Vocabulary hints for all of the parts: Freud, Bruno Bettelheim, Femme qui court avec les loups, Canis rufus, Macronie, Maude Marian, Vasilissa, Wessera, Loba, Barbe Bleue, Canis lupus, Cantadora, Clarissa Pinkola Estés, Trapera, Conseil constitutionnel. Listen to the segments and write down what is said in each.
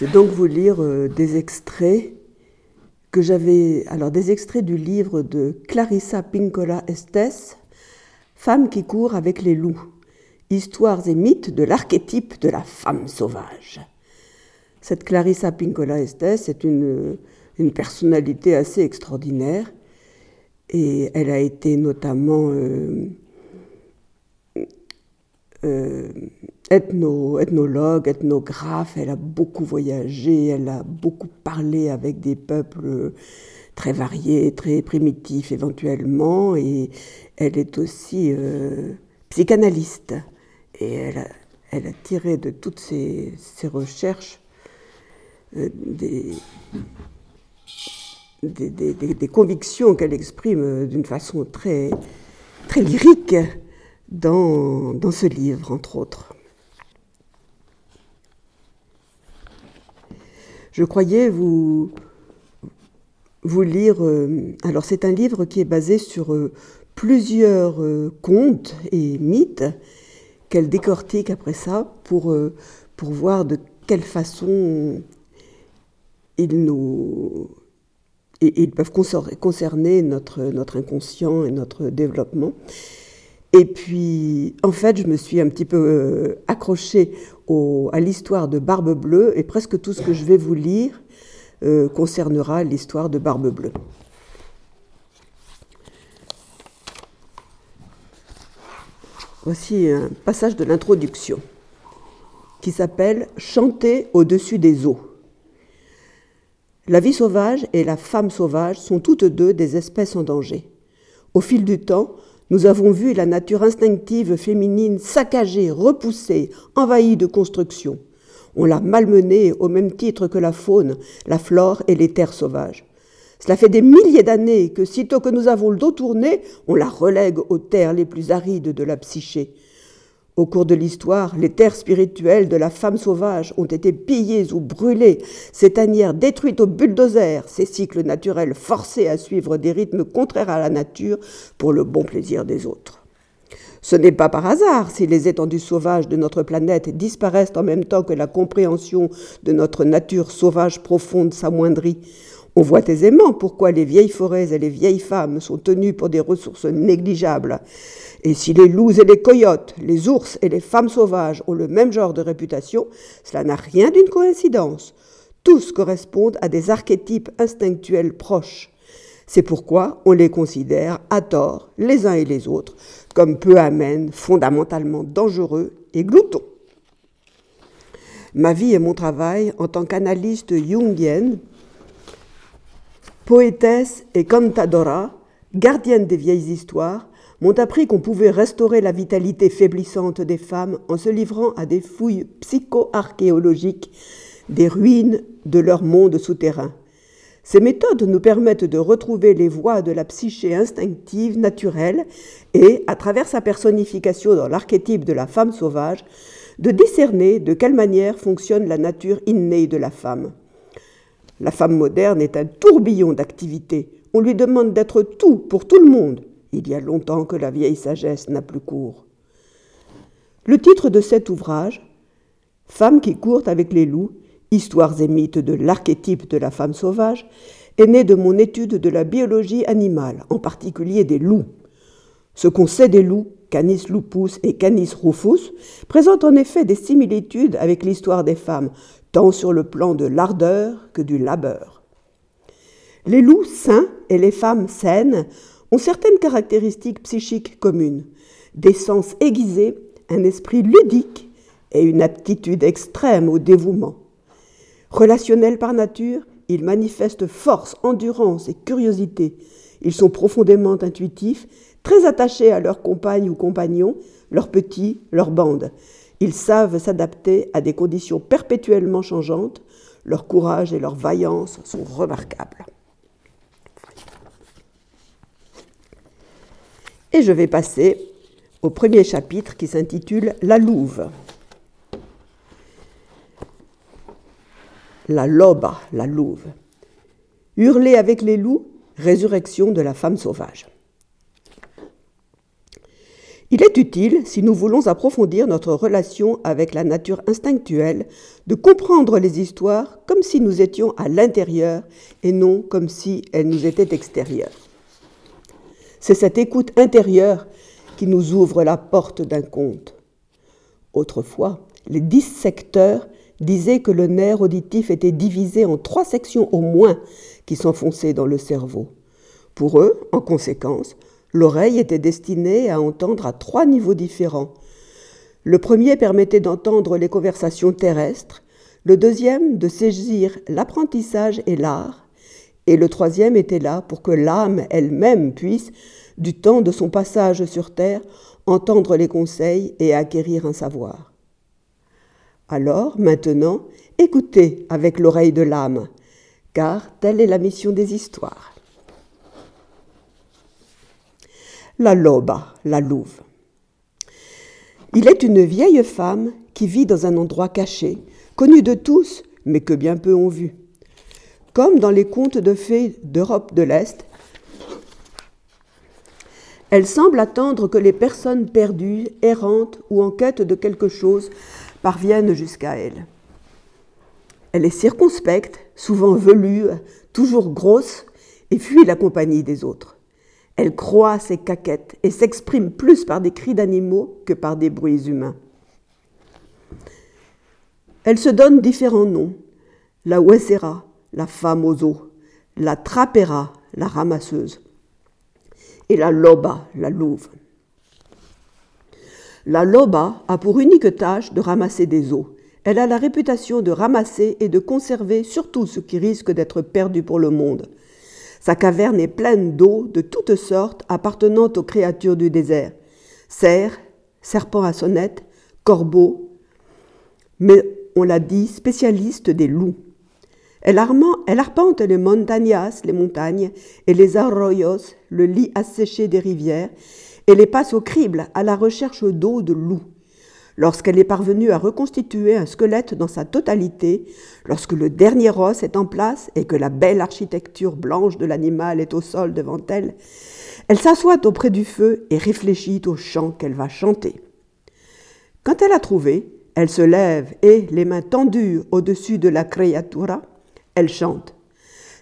Je vais donc vous lire des extraits que j'avais. Alors, des extraits du livre de Clarissa Pinkola Estés, Femme qui court avec les loups, histoires et mythes de l'archétype de la femme sauvage. Cette Clarissa Pinkola Estés est une personnalité assez extraordinaire et elle a été notamment ethnologue, ethnographe. Elle a beaucoup voyagé, elle a beaucoup parlé avec des peuples très variés, très primitifs éventuellement, et elle est aussi psychanalyste. Et elle a tiré de toutes ses recherches des convictions qu'elle exprime d'une façon très, très lyrique dans ce livre, entre autres. Je croyais vous lire... alors, c'est un livre qui est basé sur plusieurs contes et mythes qu'elle décortique après ça pour voir de quelle façon ils peuvent concerner notre inconscient et notre développement. Et puis, en fait, je me suis un petit peu accrochée à l'histoire de Barbe Bleue, et presque tout ce que je vais vous lire concernera l'histoire de Barbe Bleue. Voici un passage de l'introduction qui s'appelle « Chanter au-dessus des eaux ». La vie sauvage et la femme sauvage sont toutes deux des espèces en danger. Au fil du temps, nous avons vu la nature instinctive féminine saccagée, repoussée, envahie de constructions. On l'a malmenée au même titre que la faune, la flore et les terres sauvages. Cela fait des milliers d'années que, sitôt que nous avons le dos tourné, on la relègue aux terres les plus arides de la psyché. Au cours de l'histoire, les terres spirituelles de la femme sauvage ont été pillées ou brûlées, ses tanières détruites au bulldozer, ses cycles naturels forcés à suivre des rythmes contraires à la nature pour le bon plaisir des autres. Ce n'est pas par hasard si les étendues sauvages de notre planète disparaissent en même temps que la compréhension de notre nature sauvage profonde s'amoindrit. On voit aisément pourquoi les vieilles forêts et les vieilles femmes sont tenues pour des ressources négligeables. Et si les loups et les coyotes, les ours et les femmes sauvages ont le même genre de réputation, cela n'a rien d'une coïncidence. Tous correspondent à des archétypes instinctuels proches. C'est pourquoi on les considère, à tort, les uns et les autres, comme peu amènes, fondamentalement dangereux et gloutons. Ma vie et mon travail en tant qu'analyste jungienne, poétesse et Cantadora, gardienne des vieilles histoires, m'ont appris qu'on pouvait restaurer la vitalité faiblissante des femmes en se livrant à des fouilles psycho-archéologiques des ruines de leur monde souterrain. Ces méthodes nous permettent de retrouver les voies de la psyché instinctive naturelle et, à travers sa personnification dans l'archétype de la femme sauvage, de discerner de quelle manière fonctionne la nature innée de la femme. La femme moderne est un tourbillon d'activités. On lui demande d'être tout pour tout le monde. Il y a longtemps que la vieille sagesse n'a plus cours. Le titre de cet ouvrage, « Femme qui court avec les loups, histoires et mythes de l'archétype de la femme sauvage », est né de mon étude de la biologie animale, en particulier des loups. Ce qu'on sait des loups, Canis lupus et Canis rufus, présente en effet des similitudes avec l'histoire des femmes, tant sur le plan de l'ardeur que du labeur. Les loups sains et les femmes saines ont certaines caractéristiques psychiques communes, des sens aiguisés, un esprit ludique et une aptitude extrême au dévouement. Relationnels par nature, ils manifestent force, endurance et curiosité. Ils sont profondément intuitifs, très attachés à leurs compagnes ou compagnons, leurs petits, leurs bandes. Ils savent s'adapter à des conditions perpétuellement changeantes. Leur courage et leur vaillance sont remarquables. Et je vais passer au premier chapitre qui s'intitule « La louve ». La loba, la louve. Hurler avec les loups, résurrection de la femme sauvage. Il est utile, si nous voulons approfondir notre relation avec la nature instinctuelle, de comprendre les histoires comme si nous étions à l'intérieur et non comme si elles nous étaient extérieures. C'est cette écoute intérieure qui nous ouvre la porte d'un conte. Autrefois, les dissecteurs disaient que le nerf auditif était divisé en 3 sections au moins qui s'enfonçaient dans le cerveau. Pour eux, en conséquence, l'oreille était destinée à entendre à 3 niveaux différents. Le premier permettait d'entendre les conversations terrestres, le deuxième de saisir l'apprentissage et l'art, et le troisième était là pour que l'âme elle-même puisse, du temps de son passage sur terre, entendre les conseils et acquérir un savoir. Alors, maintenant, écoutez avec l'oreille de l'âme, car telle est la mission des histoires. La Loba, la louve. Il est une vieille femme qui vit dans un endroit caché, connu de tous, mais que bien peu ont vu. Comme dans les contes de fées d'Europe de l'Est, elle semble attendre que les personnes perdues, errantes ou en quête de quelque chose parviennent jusqu'à elle. Elle est circonspecte, souvent velue, toujours grosse et fuit la compagnie des autres. Elle croit ses caquettes et s'exprime plus par des cris d'animaux que par des bruits humains. Elle se donne différents noms, la Wessera, la femme aux os, la Trapera, la ramasseuse, et la Loba, la louve. La Loba a pour unique tâche de ramasser des os. Elle a la réputation de ramasser et de conserver surtout ce qui risque d'être perdu pour le monde. Sa caverne est pleine d'eau de toutes sortes appartenant aux créatures du désert. Cerfs, serpents à sonnette, corbeaux, mais on l'a dit, spécialiste des loups. Elle arpente les montañas, les montagnes, et les arroyos, le lit asséché des rivières, et les passe au crible à la recherche d'eau de loup. Lorsqu'elle est parvenue à reconstituer un squelette dans sa totalité, lorsque le dernier os est en place et que la belle architecture blanche de l'animal est au sol devant elle, elle s'assoit auprès du feu et réfléchit au chant qu'elle va chanter. Quand elle a trouvé, elle se lève et, les mains tendues au-dessus de la créatura, elle chante.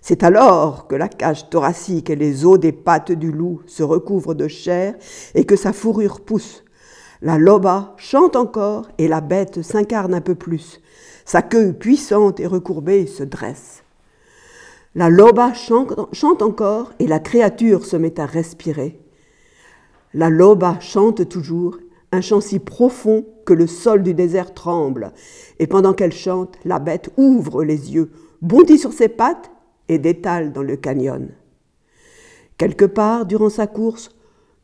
C'est alors que la cage thoracique et les os des pattes du loup se recouvrent de chair et que sa fourrure pousse. La Loba chante encore et la bête s'incarne un peu plus. Sa queue puissante et recourbée se dresse. La Loba chante encore et la créature se met à respirer. La Loba chante toujours, un chant si profond que le sol du désert tremble. Et pendant qu'elle chante, la bête ouvre les yeux, bondit sur ses pattes et détale dans le canyon. Quelque part, durant sa course,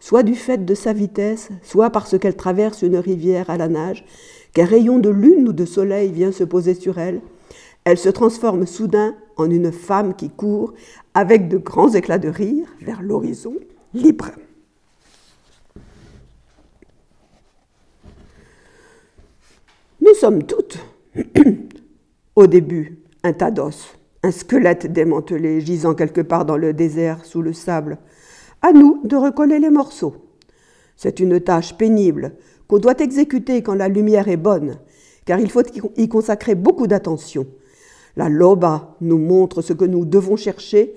soit du fait de sa vitesse, soit parce qu'elle traverse une rivière à la nage, qu'un rayon de lune ou de soleil vient se poser sur elle, elle se transforme soudain en une femme qui court, avec de grands éclats de rire, vers l'horizon libre. Nous sommes toutes, au début, un tas d'os, un squelette démantelé gisant quelque part dans le désert sous le sable. À nous de recoller les morceaux. C'est une tâche pénible qu'on doit exécuter quand la lumière est bonne, car il faut y consacrer beaucoup d'attention. La Loba nous montre ce que nous devons chercher,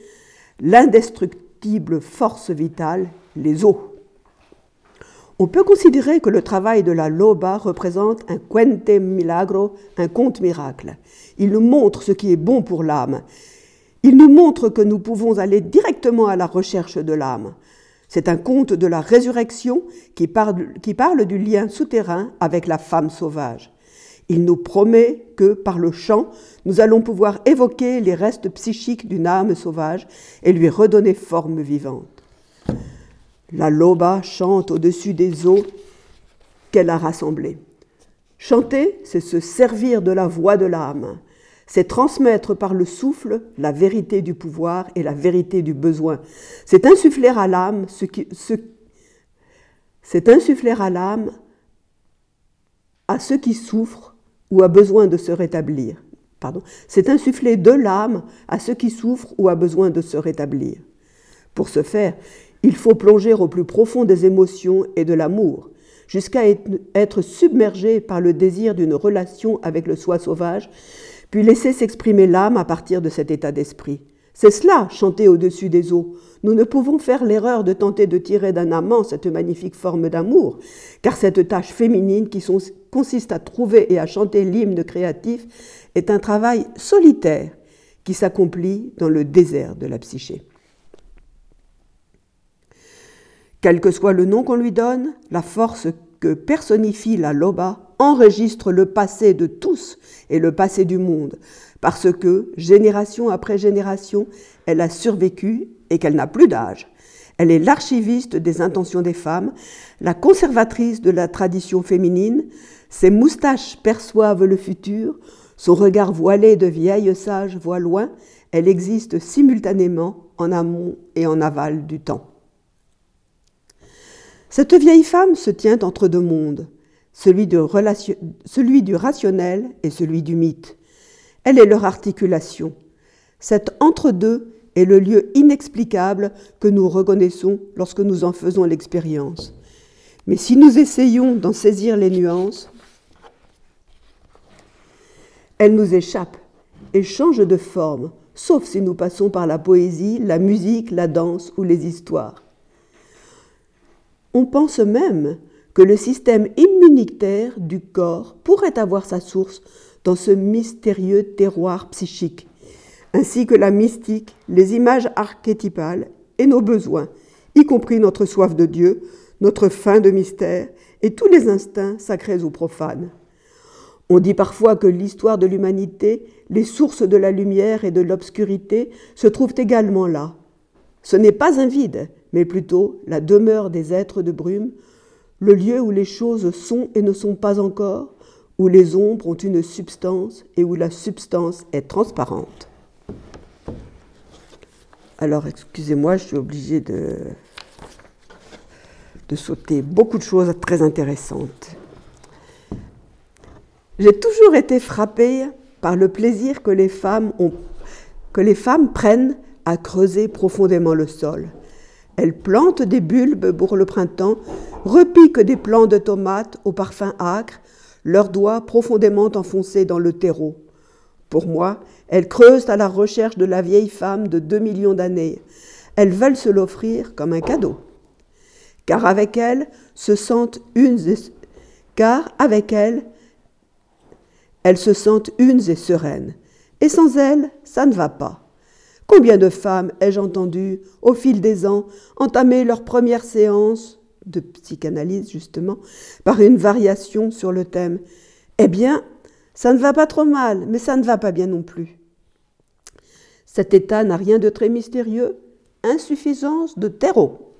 l'indestructible force vitale, les os. On peut considérer que le travail de la Loba représente un cuente milagro, un conte miracle. Il nous montre ce qui est bon pour l'âme. Il nous montre que nous pouvons aller directement à la recherche de l'âme. C'est un conte de la résurrection qui parle du lien souterrain avec la femme sauvage. Il nous promet que, par le chant, nous allons pouvoir évoquer les restes psychiques d'une âme sauvage et lui redonner forme vivante. La Loba chante au-dessus des eaux qu'elle a rassemblées. Chanter, c'est se servir de la voix de l'âme. C'est transmettre par le souffle la vérité du pouvoir et la vérité du besoin. C'est insuffler à l'âme à ceux qui souffrent ou a besoin de se rétablir. C'est insuffler de l'âme à ceux qui souffrent ou a besoin de se rétablir. Pour ce faire, il faut plonger au plus profond des émotions et de l'amour. jusqu'à être submergé par le désir d'une relation avec le soi sauvage, puis laisser s'exprimer l'âme à partir de cet état d'esprit. C'est cela, chanter au-dessus des eaux. Nous ne pouvons faire l'erreur de tenter de tirer d'un amant cette magnifique forme d'amour, car cette tâche féminine qui consiste à trouver et à chanter l'hymne créatif est un travail solitaire qui s'accomplit dans le désert de la psyché. Quel que soit le nom qu'on lui donne, la force que personnifie la Loba enregistre le passé de tous et le passé du monde, parce que, génération après génération, elle a survécu et qu'elle n'a plus d'âge. Elle est l'archiviste des intentions des femmes, la conservatrice de la tradition féminine, ses moustaches perçoivent le futur, son regard voilé de vieille sage voit loin, elle existe simultanément en amont et en aval du temps. Cette vieille femme se tient entre deux mondes, celui du rationnel et celui du mythe. Elle est leur articulation. Cet entre-deux est le lieu inexplicable que nous reconnaissons lorsque nous en faisons l'expérience. Mais si nous essayons d'en saisir les nuances, elle nous échappe et change de forme, sauf si nous passons par la poésie, la musique, la danse ou les histoires. On pense même que le système immunitaire du corps pourrait avoir sa source dans ce mystérieux terroir psychique, ainsi que la mystique, les images archétypales et nos besoins, y compris notre soif de Dieu, notre faim de mystère et tous les instincts sacrés ou profanes. On dit parfois que l'histoire de l'humanité, les sources de la lumière et de l'obscurité se trouvent également là. Ce n'est pas un vide, mais plutôt la demeure des êtres de brume, le lieu où les choses sont et ne sont pas encore, où les ombres ont une substance et où la substance est transparente. Alors, excusez-moi, je suis obligée de sauter beaucoup de choses très intéressantes. J'ai toujours été frappée par le plaisir que les femmes prennent à creuser profondément le sol. Elles plantent des bulbes pour le printemps, repiquent des plants de tomates au parfum âcre, leurs doigts profondément enfoncés dans le terreau. Pour moi, elles creusent à la recherche de la vieille femme de 2 millions d'années. Elles veulent se l'offrir comme un cadeau. Car avec elles, elles se sentent unes et sereines. Et sans elles, ça ne va pas. Combien de femmes ai-je entendu, au fil des ans, entamer leur première séance de psychanalyse, justement, par une variation sur le thème « Eh bien, ça ne va pas trop mal, mais ça ne va pas bien non plus. » Cet état n'a rien de très mystérieux, insuffisance de terreau.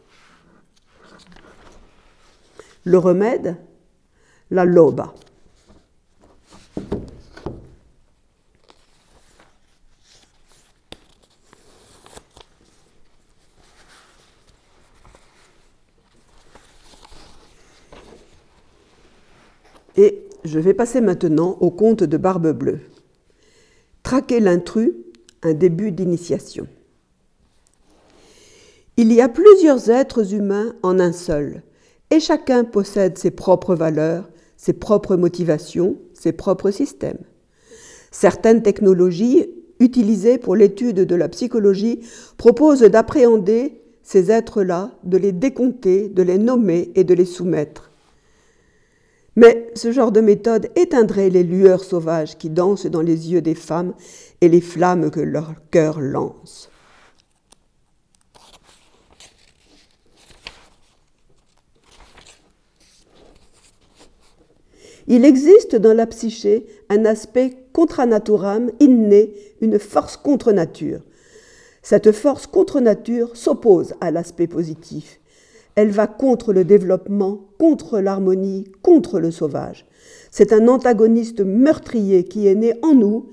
Le remède, la Loba. Et je vais passer maintenant au conte de Barbe Bleue. Traquer l'intrus, un début d'initiation. Il y a plusieurs êtres humains en un seul, et chacun possède ses propres valeurs, ses propres motivations, ses propres systèmes. Certaines technologies utilisées pour l'étude de la psychologie proposent d'appréhender ces êtres-là, de les décompter, de les nommer et de les soumettre. Mais ce genre de méthode éteindrait les lueurs sauvages qui dansent dans les yeux des femmes et les flammes que leur cœur lance. Il existe dans la psyché un aspect contra naturam inné, une force contre nature. Cette force contre nature s'oppose à l'aspect positif. Elle va contre le développement, contre l'harmonie, contre le sauvage. C'est un antagoniste meurtrier qui est né en nous,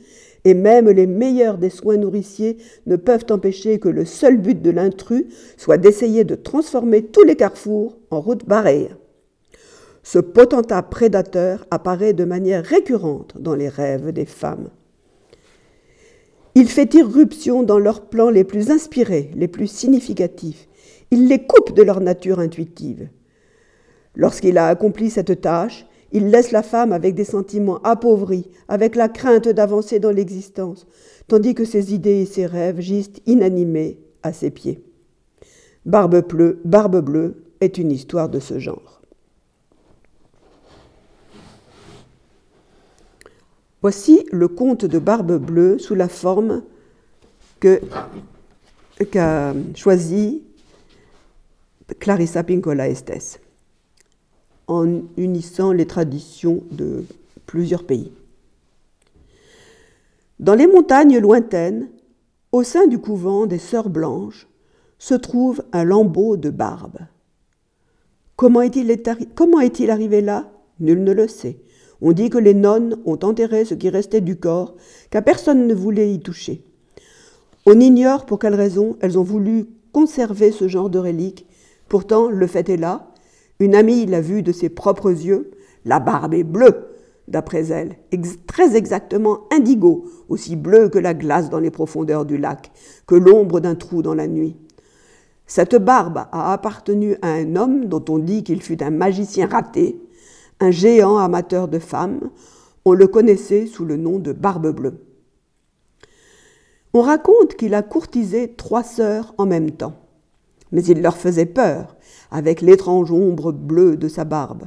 et même les meilleurs des soins nourriciers ne peuvent empêcher que le seul but de l'intrus soit d'essayer de transformer tous les carrefours en routes barrées. Ce potentat prédateur apparaît de manière récurrente dans les rêves des femmes. Il fait irruption dans leurs plans les plus inspirés, les plus significatifs. Il les coupe de leur nature intuitive. Lorsqu'il a accompli cette tâche, il laisse la femme avec des sentiments appauvris, avec la crainte d'avancer dans l'existence, tandis que ses idées et ses rêves gisent inanimés à ses pieds. Barbe bleue est une histoire de ce genre. Voici le conte de Barbe Bleue sous la forme qu'a choisi Clarissa Pinkola Estés, en unissant les traditions de plusieurs pays. Dans les montagnes lointaines, au sein du couvent des Sœurs Blanches, se trouve un lambeau de barbe. Comment est-il arrivé là ? Nul ne le sait. On dit que les nonnes ont enterré ce qui restait du corps, car personne ne voulait y toucher. On ignore pour quelle raison elles ont voulu conserver ce genre de relique. Pourtant, le fait est là. Une amie l'a vu de ses propres yeux. La barbe est bleue, d'après elle, très exactement indigo, aussi bleue que la glace dans les profondeurs du lac, que l'ombre d'un trou dans la nuit. Cette barbe a appartenu à un homme dont on dit qu'il fut un magicien raté, un géant amateur de femmes. On le connaissait sous le nom de Barbe Bleue. On raconte qu'il a courtisé 3 sœurs en même temps, mais il leur faisait peur avec l'étrange ombre bleue de sa barbe.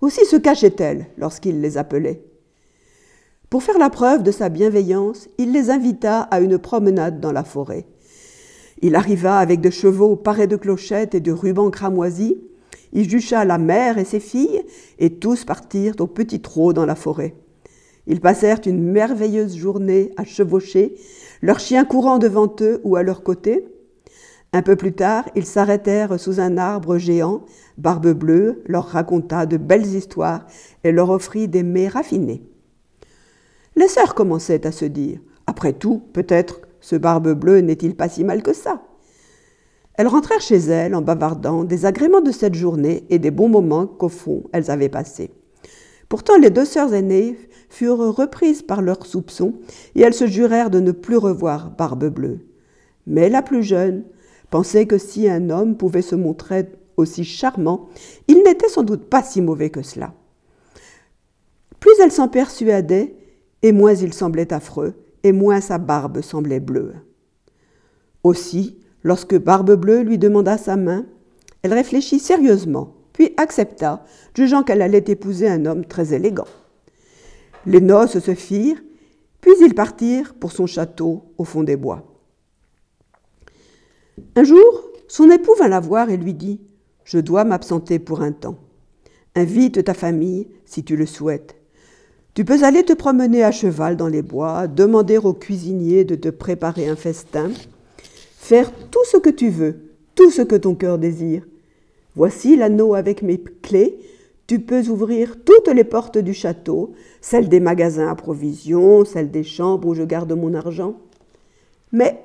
Aussi se cachait-elle lorsqu'il les appelait. Pour faire la preuve de sa bienveillance, il les invita à une promenade dans la forêt. Il arriva avec des chevaux parés de clochettes et de rubans cramoisis. Il jucha la mère et ses filles, et tous partirent au petit trot dans la forêt. Ils passèrent une merveilleuse journée à chevaucher, leurs chiens courant devant eux ou à leur côté. Un peu plus tard, ils s'arrêtèrent sous un arbre géant. Barbe Bleue leur raconta de belles histoires et leur offrit des mets raffinés. Les sœurs commençaient à se dire « Après tout, peut-être ce Barbe Bleue n'est-il pas si mal que ça ?» Elles rentrèrent chez elles en bavardant des agréments de cette journée et des bons moments qu'au fond elles avaient passés. Pourtant, les 2 sœurs aînées furent reprises par leurs soupçons et elles se jurèrent de ne plus revoir Barbe Bleue. Mais la plus jeune pensait que si un homme pouvait se montrer aussi charmant, il n'était sans doute pas si mauvais que cela. Plus elle s'en persuadait, et moins il semblait affreux, et moins sa barbe semblait bleue. Aussi, lorsque Barbe Bleue lui demanda sa main, elle réfléchit sérieusement, puis accepta, jugeant qu'elle allait épouser un homme très élégant. Les noces se firent, puis ils partirent pour son château au fond des bois. Un jour, son époux vint la voir et lui dit « Je dois m'absenter pour un temps. Invite ta famille si tu le souhaites. Tu peux aller te promener à cheval dans les bois, demander au cuisinier de te préparer un festin. » « Faire tout ce que tu veux, tout ce que ton cœur désire. Voici l'anneau avec mes clés. Tu peux ouvrir toutes les portes du château, celles des magasins à provisions, celles des chambres où je garde mon argent. Mais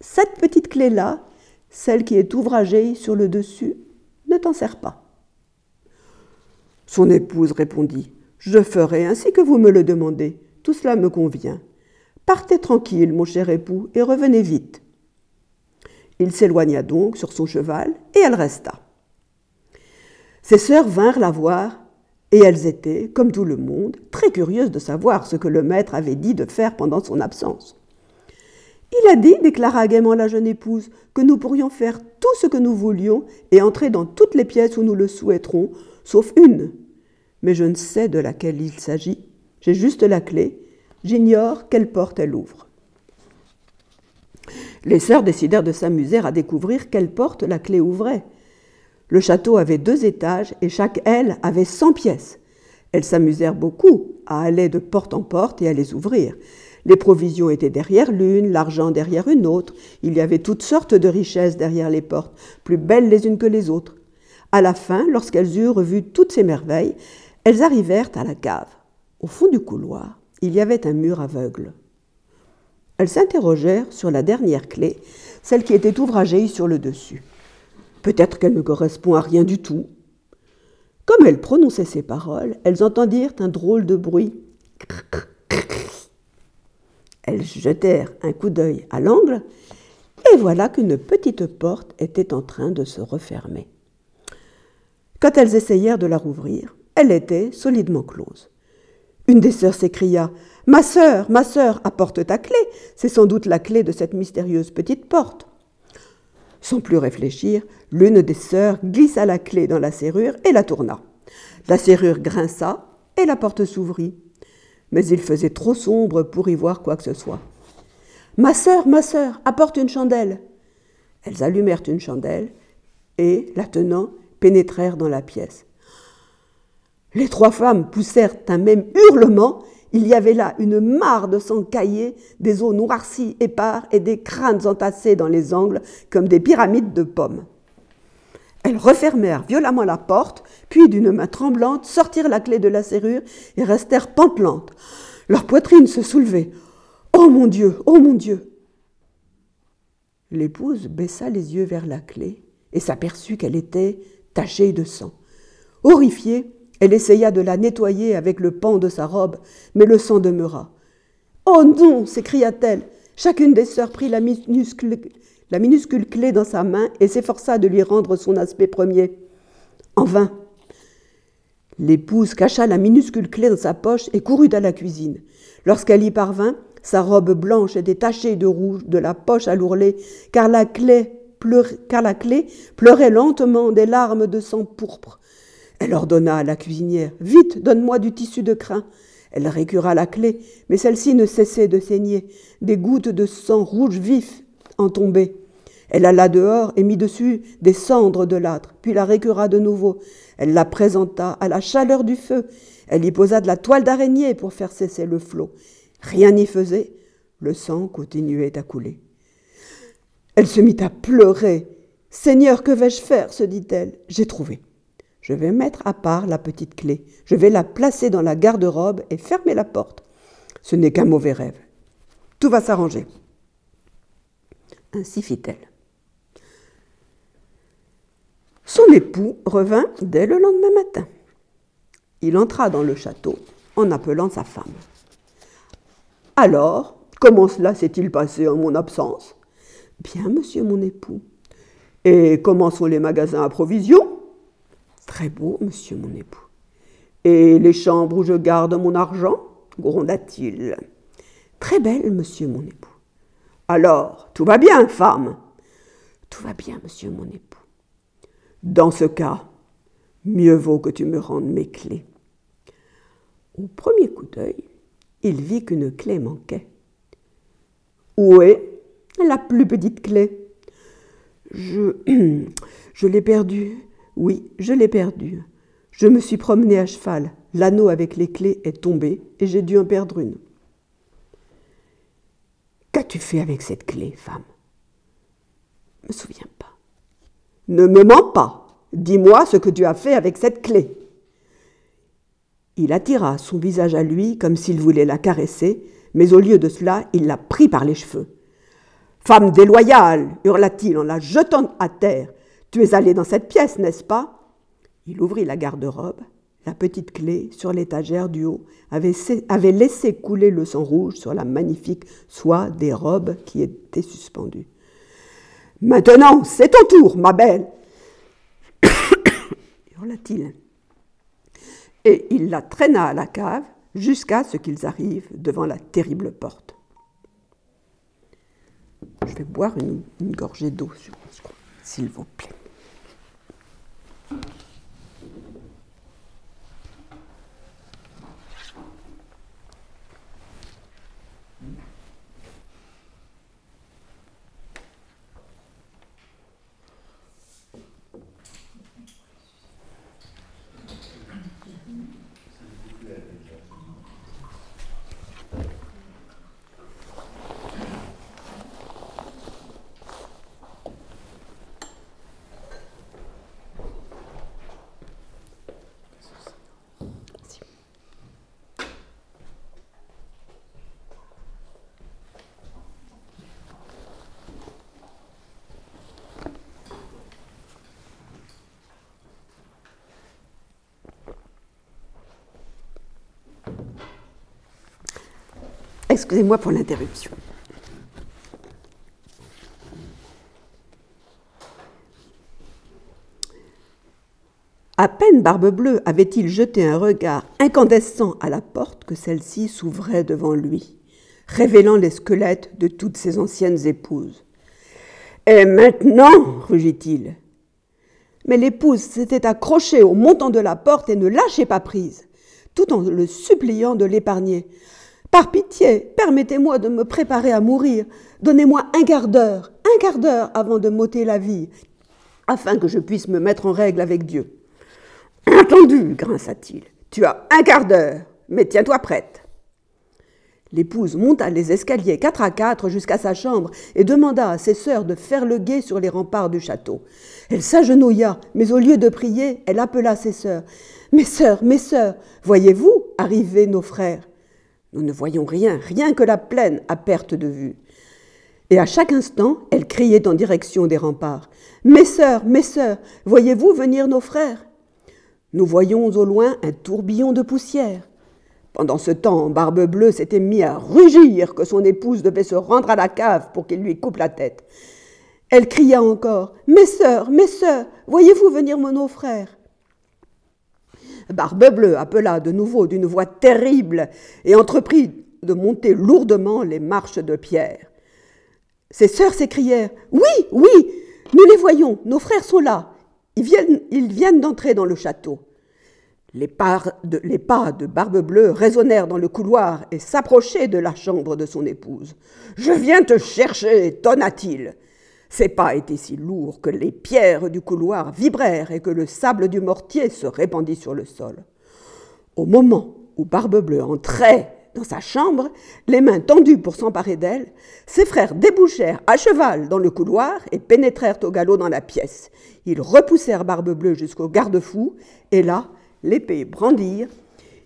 cette petite clé-là, celle qui est ouvragée sur le dessus, ne t'en sert pas. » Son épouse répondit « Je ferai ainsi que vous me le demandez. Tout cela me convient. Partez tranquille, mon cher époux, et revenez vite. » Il s'éloigna donc sur son cheval et elle resta. Ses sœurs vinrent la voir et elles étaient, comme tout le monde, très curieuses de savoir ce que le maître avait dit de faire pendant son absence. « Il a dit, déclara gaiement la jeune épouse, que nous pourrions faire tout ce que nous voulions et entrer dans toutes les pièces où nous le souhaiterons, sauf une. Mais je ne sais de laquelle il s'agit, j'ai juste la clé, j'ignore quelle porte elle ouvre. » Les sœurs décidèrent de s'amuser à découvrir quelle porte la clé ouvrait. Le château avait 2 étages et chaque aile avait 100 pièces. Elles s'amusèrent beaucoup à aller de porte en porte et à les ouvrir. Les provisions étaient derrière l'une, l'argent derrière une autre. Il y avait toutes sortes de richesses derrière les portes, plus belles les unes que les autres. À la fin, lorsqu'elles eurent revu toutes ces merveilles, elles arrivèrent à la cave. Au fond du couloir, il y avait un mur aveugle. Elles s'interrogèrent sur la dernière clé, celle qui était ouvragée sur le dessus. Peut-être qu'elle ne correspond à rien du tout. Comme elles prononçaient ces paroles, elles entendirent un drôle de bruit. Elles jetèrent un coup d'œil à l'angle, et voilà qu'une petite porte était en train de se refermer. « Quand elles essayèrent de la rouvrir, elle était solidement close. Une des sœurs s'écria « ma sœur, apporte ta clé, c'est sans doute la clé de cette mystérieuse petite porte. » Sans plus réfléchir, l'une des sœurs glissa la clé dans la serrure et la tourna. La serrure grinça et la porte s'ouvrit. Mais il faisait trop sombre pour y voir quoi que ce soit. « Ma sœur, apporte une chandelle !» Elles allumèrent une chandelle et, la tenant, pénétrèrent dans la pièce. Les trois femmes poussèrent un même hurlement. Il y avait là une mare de sang caillé, des os noircis épars et des crânes entassés dans les angles comme des pyramides de pommes. Elles refermèrent violemment la porte, puis d'une main tremblante sortirent la clé de la serrure et restèrent pantelantes. Leur poitrine se soulevait. « Oh mon Dieu, oh mon Dieu !» L'épouse baissa les yeux vers la clé et s'aperçut qu'elle était tachée de sang. Horrifiée, elle essaya de la nettoyer avec le pan de sa robe, mais le sang demeura. « Oh non !» s'écria-t-elle. Chacune des sœurs prit la minuscule clé dans sa main et s'efforça de lui rendre son aspect premier. En vain. L'épouse cacha la minuscule clé dans sa poche et courut à la cuisine. Lorsqu'elle y parvint, sa robe blanche était tachée de rouge de la poche à l'ourlet, car la clé pleurait lentement des larmes de sang pourpre. Elle ordonna à la cuisinière « Vite, donne-moi du tissu de crin !» Elle récura la clé, mais celle-ci ne cessait de saigner. Des gouttes de sang rouge vif en tombaient. Elle alla dehors et mit dessus des cendres de l'âtre, puis la récura de nouveau. Elle la présenta à la chaleur du feu. Elle y posa de la toile d'araignée pour faire cesser le flot. Rien n'y faisait, le sang continuait à couler. Elle se mit à pleurer. « Seigneur, que vais-je faire ?» se dit-elle. « J'ai trouvé. Je vais mettre à part la petite clé. Je vais la placer dans la garde-robe et fermer la porte. Ce n'est qu'un mauvais rêve. Tout va s'arranger. » Ainsi fit-elle. Son époux revint dès le lendemain matin. Il entra dans le château en appelant sa femme. « Alors, comment cela s'est-il passé en mon absence ?»« Bien, monsieur mon époux. »« Et comment sont les magasins à provisions ?»« Très beau, monsieur mon époux. »« Et les chambres où je garde mon argent ?» gronda-t-il. « Très belle, monsieur mon époux. »« Alors, tout va bien, femme ?»« Tout va bien, monsieur mon époux. »« Dans ce cas, mieux vaut que tu me rendes mes clés. » Au premier coup d'œil, il vit qu'une clé manquait. « Où est la plus petite clé ?»« Je l'ai perdue. Oui, je l'ai perdue. Je me suis promenée à cheval. L'anneau avec les clés est tombé et j'ai dû en perdre une. »« Qu'as-tu fait avec cette clé, femme ?»« Je ne me souviens pas. »« Ne me mens pas. Dis-moi ce que tu as fait avec cette clé. » Il attira son visage à lui comme s'il voulait la caresser, mais au lieu de cela, il la prit par les cheveux. « Femme déloyale !» hurla-t-il en la jetant à terre. « Tu es allée dans cette pièce, n'est-ce pas ?» Il ouvrit la garde-robe. La petite clé, sur l'étagère du haut, avait laissé couler le sang rouge sur la magnifique soie des robes qui étaient suspendues. « Maintenant, c'est ton tour, ma belle !» hurla-t-il. Et il la traîna à la cave jusqu'à ce qu'ils arrivent devant la terrible porte. Je vais boire une gorgée d'eau, s'il vous plaît. Excusez-moi pour l'interruption. À peine Barbe Bleue avait-il jeté un regard incandescent à la porte que celle-ci s'ouvrait devant lui, révélant les squelettes de toutes ses anciennes épouses. « Et maintenant » rugit-il. Mais l'épouse s'était accrochée au montant de la porte et ne lâchait pas prise, tout en le suppliant de l'épargner. « Par pitié, permettez-moi de me préparer à mourir. Donnez-moi un quart d'heure avant de m'ôter la vie, afin que je puisse me mettre en règle avec Dieu. » « Entendu, grinça-t-il, tu as un quart d'heure, mais tiens-toi prête. » L'épouse monta les escaliers 4 à 4 jusqu'à sa chambre et demanda à ses sœurs de faire le guet sur les remparts du château. Elle s'agenouilla, mais au lieu de prier, elle appela ses sœurs. « Mes sœurs, voyez-vous arriver nos frères ?» Nous ne voyons rien, rien que la plaine à perte de vue. Et à chaque instant, elle criait en direction des remparts. « Mes sœurs, voyez-vous venir nos frères ?» Nous voyions au loin un tourbillon de poussière. Pendant ce temps, Barbe Bleue s'était mis à rugir que son épouse devait se rendre à la cave pour qu'il lui coupe la tête. Elle cria encore « mes sœurs, voyez-vous venir nos frères ?» Barbe Bleue appela de nouveau d'une voix terrible et entreprit de monter lourdement les marches de pierre. Ses sœurs s'écrièrent « oui, oui, nous les voyons, nos frères sont là !» Ils viennent d'entrer dans le château. Les pas de Barbe Bleue résonnèrent dans le couloir et s'approchaient de la chambre de son épouse. « Je viens te chercher !» tonna-t-il. Ses pas étaient si lourds que les pierres du couloir vibrèrent et que le sable du mortier se répandit sur le sol. Au moment où Barbe Bleue entrait dans sa chambre, les mains tendues pour s'emparer d'elle, ses frères débouchèrent à cheval dans le couloir et pénétrèrent au galop dans la pièce. Ils repoussèrent Barbe Bleue jusqu'au garde-fou, et là, l'épée brandirent.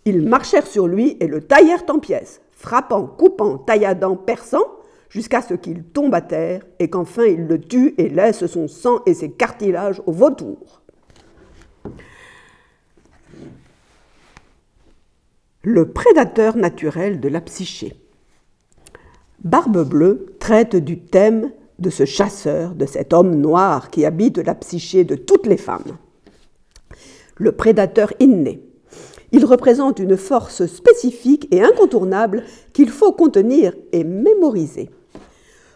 Ils marchèrent sur lui et le taillèrent en pièces, frappant, coupant, tailladant, perçant, jusqu'à ce qu'il tombe à terre et qu'enfin ils le tuent et laissent son sang et ses cartilages aux vautours. Le prédateur naturel de la psyché. Barbe Bleue traite du thème de ce chasseur, de cet homme noir qui habite la psyché de toutes les femmes. Le prédateur inné. Il représente une force spécifique et incontournable qu'il faut contenir et mémoriser.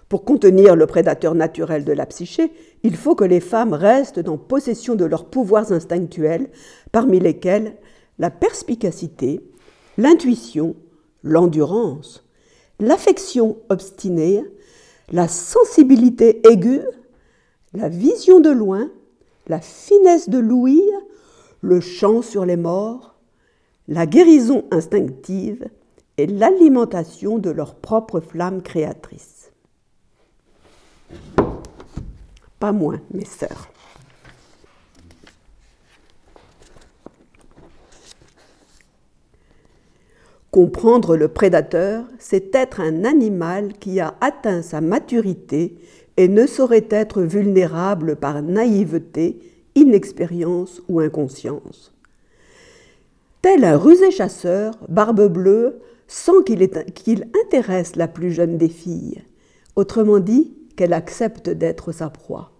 Pour contenir le prédateur naturel de la psyché, il faut que les femmes restent en possession de leurs pouvoirs instinctuels, parmi lesquels la perspicacité, l'intuition, l'endurance, l'affection obstinée, la sensibilité aiguë, la vision de loin, la finesse de l'ouïe, le chant sur les morts, la guérison instinctive et l'alimentation de leur propre flamme créatrice. Pas moins, mes sœurs. Comprendre le prédateur, c'est être un animal qui a atteint sa maturité et ne saurait être vulnérable par naïveté, inexpérience ou inconscience. Tel un rusé chasseur, Barbe Bleue sent qu'il intéresse la plus jeune des filles, autrement dit qu'elle accepte d'être sa proie.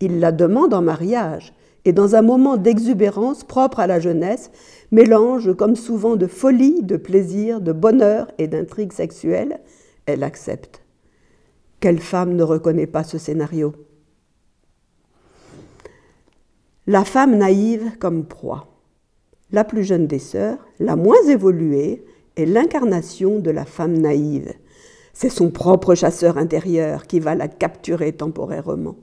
Il la demande en mariage, et dans un moment d'exubérance propre à la jeunesse, mélange comme souvent de folie, de plaisir, de bonheur et d'intrigue sexuelle, elle accepte. Quelle femme ne reconnaît pas ce scénario ? La femme naïve comme proie. La plus jeune des sœurs, la moins évoluée, est l'incarnation de la femme naïve. C'est son propre chasseur intérieur qui va la capturer temporairement.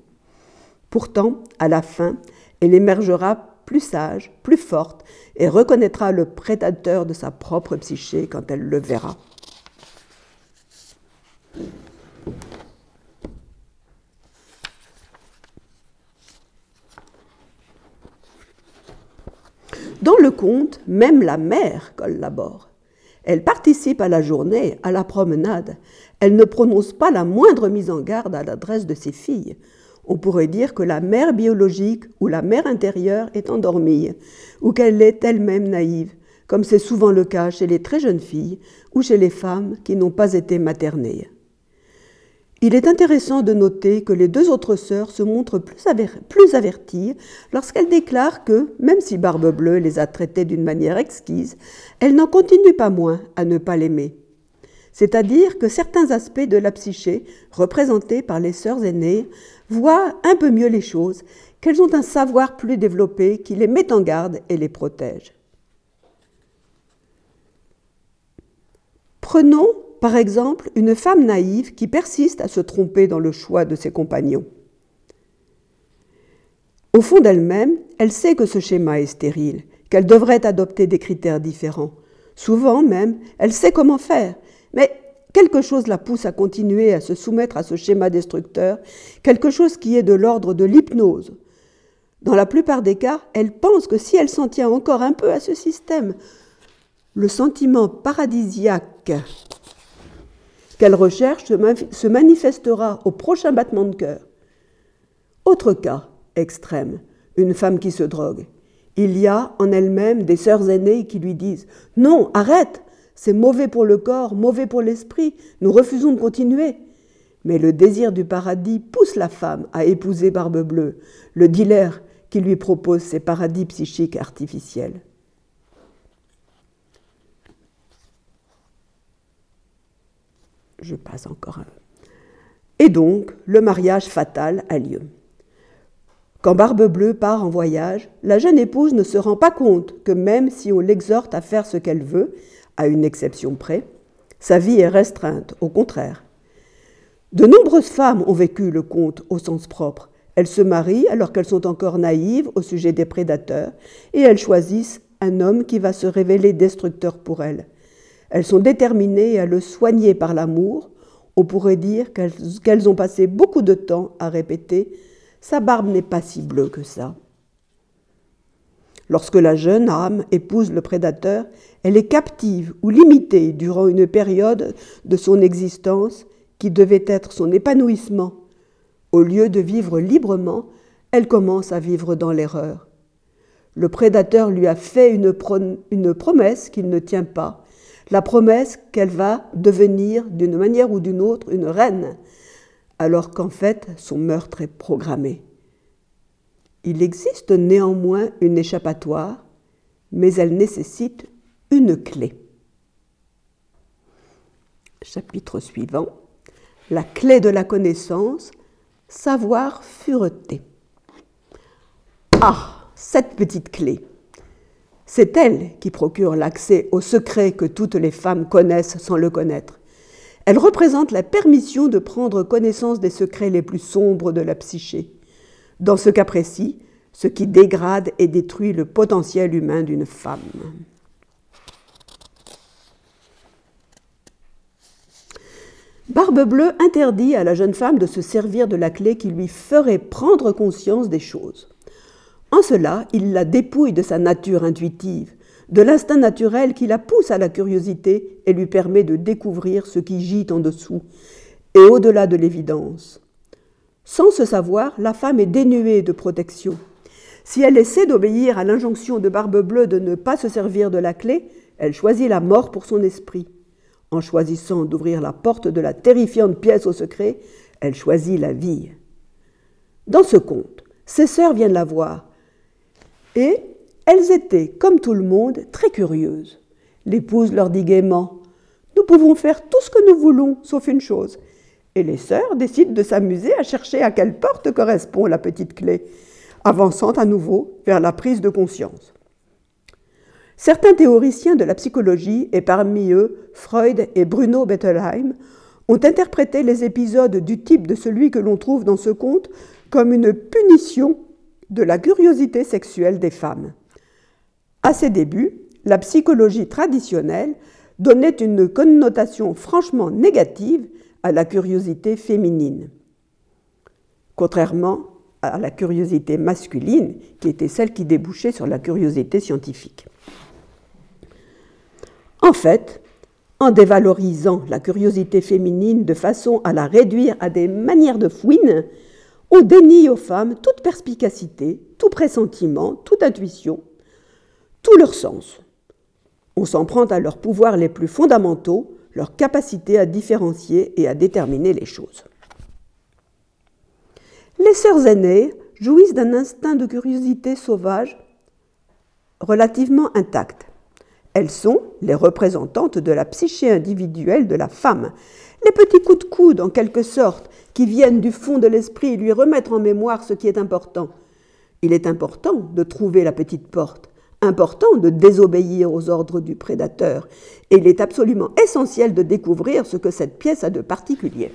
Pourtant, à la fin, elle émergera plus sage, plus forte, et reconnaîtra le prédateur de sa propre psyché quand elle le verra. Dans le conte, même la mère collabore. Elle participe à la journée, à la promenade. Elle ne prononce pas la moindre mise en garde à l'adresse de ses filles. On pourrait dire que la mère biologique ou la mère intérieure est endormie, ou qu'elle est elle-même naïve, comme c'est souvent le cas chez les très jeunes filles ou chez les femmes qui n'ont pas été maternées. Il est intéressant de noter que les deux autres sœurs se montrent plus averties lorsqu'elles déclarent que, même si Barbe Bleue les a traitées d'une manière exquise, elles n'en continuent pas moins à ne pas l'aimer. C'est-à-dire que certains aspects de la psyché, représentés par les sœurs aînées, voient un peu mieux les choses, qu'elles ont un savoir plus développé qui les met en garde et les protège. Prenons, par exemple, une femme naïve qui persiste à se tromper dans le choix de ses compagnons. Au fond d'elle-même, elle sait que ce schéma est stérile, qu'elle devrait adopter des critères différents. Souvent même, elle sait comment faire, mais quelque chose la pousse à continuer à se soumettre à ce schéma destructeur, quelque chose qui est de l'ordre de l'hypnose. Dans la plupart des cas, elle pense que si elle s'en tient encore un peu à ce système, le sentiment paradisiaque qu'elle recherche se manifestera au prochain battement de cœur. Autre cas extrême, une femme qui se drogue. Il y a en elle-même des sœurs aînées qui lui disent « Non, arrête, c'est mauvais pour le corps, mauvais pour l'esprit, nous refusons de continuer ». Mais le désir du paradis pousse la femme à épouser Barbe Bleue, le dealer qui lui propose ses paradis psychiques artificiels. Je passe encore un. Et donc, le mariage fatal a lieu. Quand Barbe Bleue part en voyage, la jeune épouse ne se rend pas compte que même si on l'exhorte à faire ce qu'elle veut, à une exception près, sa vie est restreinte, au contraire. De nombreuses femmes ont vécu le conte au sens propre. Elles se marient alors qu'elles sont encore naïves au sujet des prédateurs et elles choisissent un homme qui va se révéler destructeur pour elles. Elles sont déterminées à le soigner par l'amour. On pourrait dire qu'elles ont passé beaucoup de temps à répéter « Sa barbe n'est pas si bleue que ça ». Lorsque la jeune âme épouse le prédateur, elle est captive ou limitée durant une période de son existence qui devait être son épanouissement. Au lieu de vivre librement, elle commence à vivre dans l'erreur. Le prédateur lui a fait une promesse qu'il ne tient pas. La promesse qu'elle va devenir, d'une manière ou d'une autre, une reine, alors qu'en fait, son meurtre est programmé. Il existe néanmoins une échappatoire, mais elle nécessite une clé. Chapitre suivant, la clé de la connaissance, savoir fureter. Ah, cette petite clé! C'est elle qui procure l'accès au secret que toutes les femmes connaissent sans le connaître. Elle représente la permission de prendre connaissance des secrets les plus sombres de la psyché. Dans ce cas précis, ce qui dégrade et détruit le potentiel humain d'une femme. Barbe Bleue interdit à la jeune femme de se servir de la clé qui lui ferait prendre conscience des choses. En cela, il la dépouille de sa nature intuitive, de l'instinct naturel qui la pousse à la curiosité et lui permet de découvrir ce qui gît en dessous et au-delà de l'évidence. Sans ce savoir, la femme est dénuée de protection. Si elle essaie d'obéir à l'injonction de Barbe Bleue de ne pas se servir de la clé, elle choisit la mort pour son esprit. En choisissant d'ouvrir la porte de la terrifiante pièce au secret, elle choisit la vie. Dans ce conte, ses sœurs viennent la voir. Et elles étaient, comme tout le monde, très curieuses. L'épouse leur dit gaiement « Nous pouvons faire tout ce que nous voulons, sauf une chose. » Et les sœurs décident de s'amuser à chercher à quelle porte correspond la petite clé, avançant à nouveau vers la prise de conscience. Certains théoriciens de la psychologie, et parmi eux Freud et Bruno Bettelheim, ont interprété les épisodes du type de celui que l'on trouve dans ce conte comme une punition de la curiosité sexuelle des femmes. À ses débuts, la psychologie traditionnelle donnait une connotation franchement négative à la curiosité féminine, contrairement à la curiosité masculine, qui était celle qui débouchait sur la curiosité scientifique. En fait, en dévalorisant la curiosité féminine de façon à la réduire à des manières de fouine, on dénie aux femmes toute perspicacité, tout pressentiment, toute intuition, tout leur sens. On s'en prend à leurs pouvoirs les plus fondamentaux, leur capacité à différencier et à déterminer les choses. Les sœurs aînées jouissent d'un instinct de curiosité sauvage relativement intact. Elles sont les représentantes de la psyché individuelle de la femme, les petits coups de coude en quelque sorte qui viennent du fond de l'esprit et lui remettre en mémoire ce qui est important. Il est important de trouver la petite porte, important de désobéir aux ordres du prédateur, et il est absolument essentiel de découvrir ce que cette pièce a de particulier.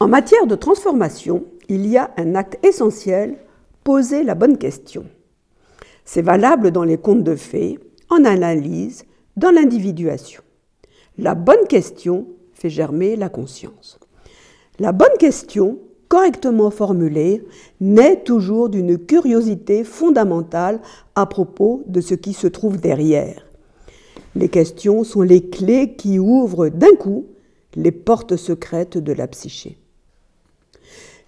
En matière de transformation, il y a un acte essentiel, poser la bonne question. C'est valable dans les contes de fées, en analyse, dans l'individuation. La bonne question fait germer la conscience. La bonne question, correctement formulée, naît toujours d'une curiosité fondamentale à propos de ce qui se trouve derrière. Les questions sont les clés qui ouvrent d'un coup les portes secrètes de la psyché.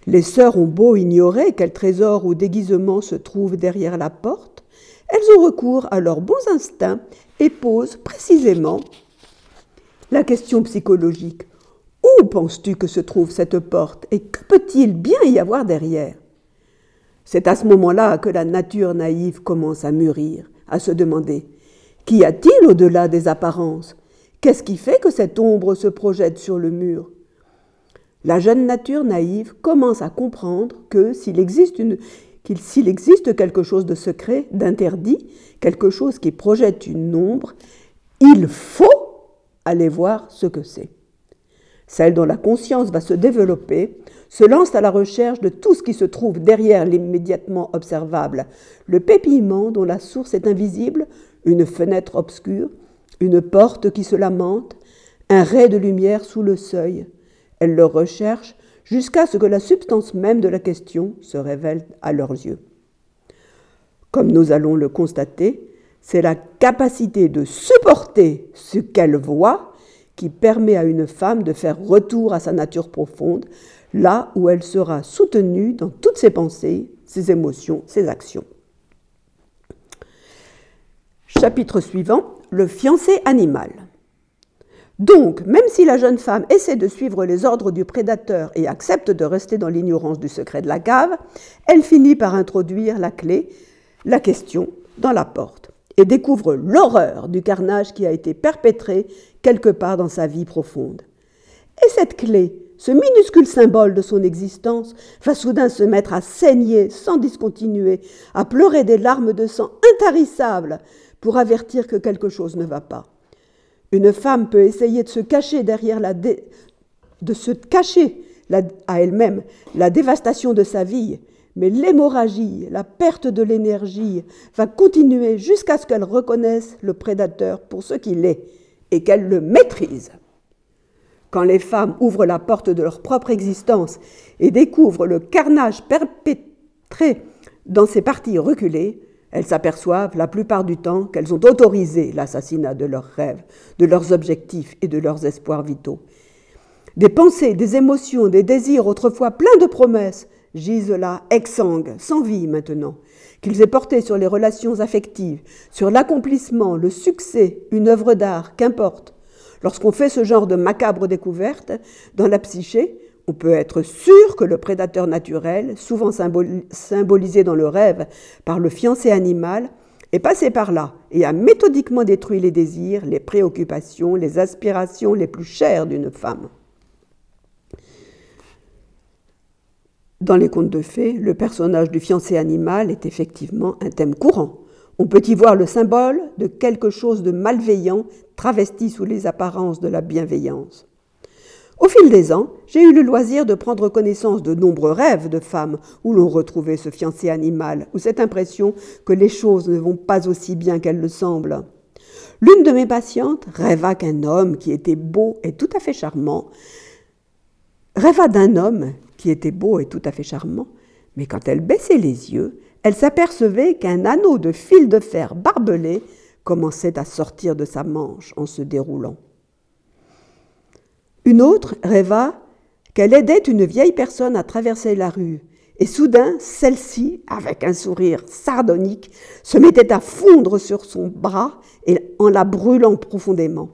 Les sœurs ont beau ignorer quel trésor ou déguisement se trouve derrière la porte, elles ont recours à leurs bons instincts et posent précisément la question psychologique. Où penses-tu que se trouve cette porte et que peut-il bien y avoir derrière ? C'est à ce moment-là que la nature naïve commence à mûrir, à se demander « Qu'y a-t-il au-delà des apparences ? Qu'est-ce qui fait que cette ombre se projette sur le mur ? » La jeune nature naïve commence à comprendre que s'il existe quelque chose de secret, d'interdit, quelque chose qui projette une ombre, il faut aller voir ce que c'est. Celle dont la conscience va se développer se lance à la recherche de tout ce qui se trouve derrière l'immédiatement observable, le pétillement dont la source est invisible, une fenêtre obscure, une porte qui se lamente, un ray de lumière sous le seuil. Elles le recherchent jusqu'à ce que la substance même de la question se révèle à leurs yeux. Comme nous allons le constater, c'est la capacité de supporter ce qu'elle voit qui permet à une femme de faire retour à sa nature profonde, là où elle sera soutenue dans toutes ses pensées, ses émotions, ses actions. Chapitre suivant, le fiancé animal. Donc, même si la jeune femme essaie de suivre les ordres du prédateur et accepte de rester dans l'ignorance du secret de la cave, elle finit par introduire la clé, la question, dans la porte et découvre l'horreur du carnage qui a été perpétré quelque part dans sa vie profonde. Et cette clé, ce minuscule symbole de son existence, va soudain se mettre à saigner sans discontinuer, à pleurer des larmes de sang intarissables pour avertir que quelque chose ne va pas. Une femme peut essayer de se cacher à elle-même la dévastation de sa vie, mais l'hémorragie, la perte de l'énergie, va continuer jusqu'à ce qu'elle reconnaisse le prédateur pour ce qu'il est et qu'elle le maîtrise. Quand les femmes ouvrent la porte de leur propre existence et découvrent le carnage perpétré dans ses parties reculées, elles s'aperçoivent la plupart du temps qu'elles ont autorisé l'assassinat de leurs rêves, de leurs objectifs et de leurs espoirs vitaux. Des pensées, des émotions, des désirs autrefois pleins de promesses gisent là, exsangues, sans vie maintenant, qu'ils aient porté sur les relations affectives, sur l'accomplissement, le succès, une œuvre d'art, qu'importe. Lorsqu'on fait ce genre de macabre découverte dans la psyché, on peut être sûr que le prédateur naturel, souvent symbolisé dans le rêve par le fiancé animal, est passé par là et a méthodiquement détruit les désirs, les préoccupations, les aspirations les plus chères d'une femme. Dans les contes de fées, le personnage du fiancé animal est effectivement un thème courant. On peut y voir le symbole de quelque chose de malveillant travesti sous les apparences de la bienveillance. Au fil des ans, j'ai eu le loisir de prendre connaissance de nombreux rêves de femmes où l'on retrouvait ce fiancé animal, ou cette impression que les choses ne vont pas aussi bien qu'elles le semblent. L'une de mes patientes rêva qu'un homme qui était beau et tout à fait charmant, mais quand elle baissait les yeux, elle s'apercevait qu'un anneau de fil de fer barbelé commençait à sortir de sa manche en se déroulant. Une autre rêva qu'elle aidait une vieille personne à traverser la rue Et soudain, celle-ci, avec un sourire sardonique, se mettait à fondre sur son bras et en la brûlant profondément.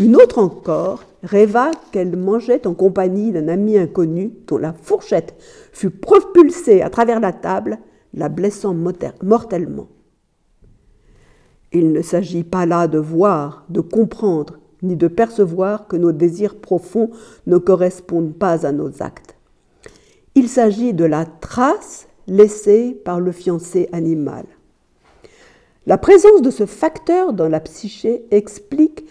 Une autre encore rêva qu'elle mangeait en compagnie d'un ami inconnu dont la fourchette fut propulsée à travers la table, la blessant mortellement. Il ne s'agit pas là de voir, de comprendre, ni de percevoir que nos désirs profonds ne correspondent pas à nos actes. Il s'agit de la trace laissée par le fiancé animal. La présence de ce facteur dans la psyché explique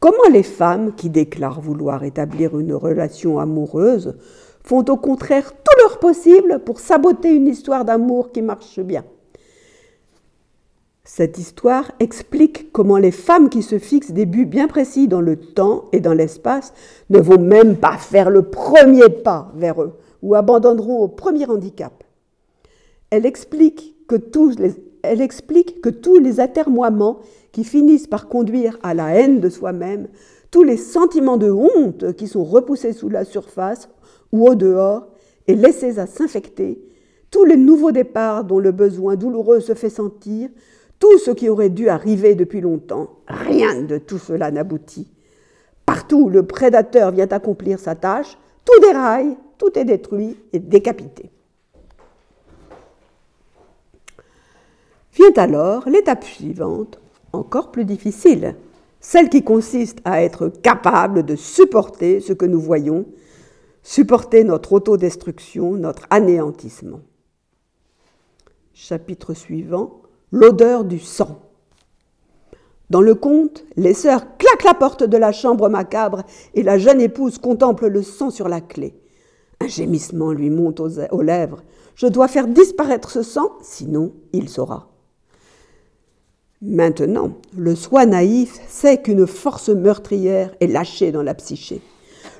comment les femmes qui déclarent vouloir établir une relation amoureuse font au contraire tout leur possible pour saboter une histoire d'amour qui marche bien. Cette histoire explique comment les femmes qui se fixent des buts bien précis dans le temps et dans l'espace ne vont même pas faire le premier pas vers eux ou abandonneront au premier handicap. Elle explique que tous les atermoiements qui finissent par conduire à la haine de soi-même, tous les sentiments de honte qui sont repoussés sous la surface ou au dehors et laissés à s'infecter, tous les nouveaux départs dont le besoin douloureux se fait sentir, tout ce qui aurait dû arriver depuis longtemps, rien de tout cela n'aboutit. Partout où le prédateur vient accomplir sa tâche, tout déraille, tout est détruit et décapité. Vient alors l'étape suivante, encore plus difficile, celle qui consiste à être capable de supporter ce que nous voyons, supporter notre autodestruction, notre anéantissement. Chapitre suivant, l'odeur du sang. Dans le conte, les sœurs claquent la porte de la chambre macabre et la jeune épouse contemple le sang sur la clé. Un gémissement lui monte aux lèvres. Je dois faire disparaître ce sang, sinon il saura. Maintenant, le soi naïf sait qu'une force meurtrière est lâchée dans la psyché.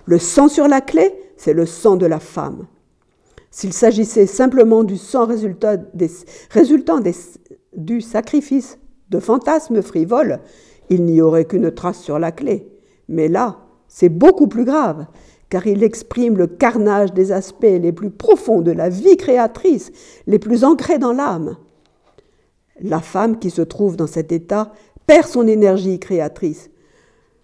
Le sang sur la clé, c'est le sang de la femme. S'il s'agissait simplement du sang résultant du sacrifice de fantasmes frivoles, il n'y aurait qu'une trace sur la clé. Mais là, c'est beaucoup plus grave, car il exprime le carnage des aspects les plus profonds de la vie créatrice, les plus ancrés dans l'âme. La femme qui se trouve dans cet état perd son énergie créatrice,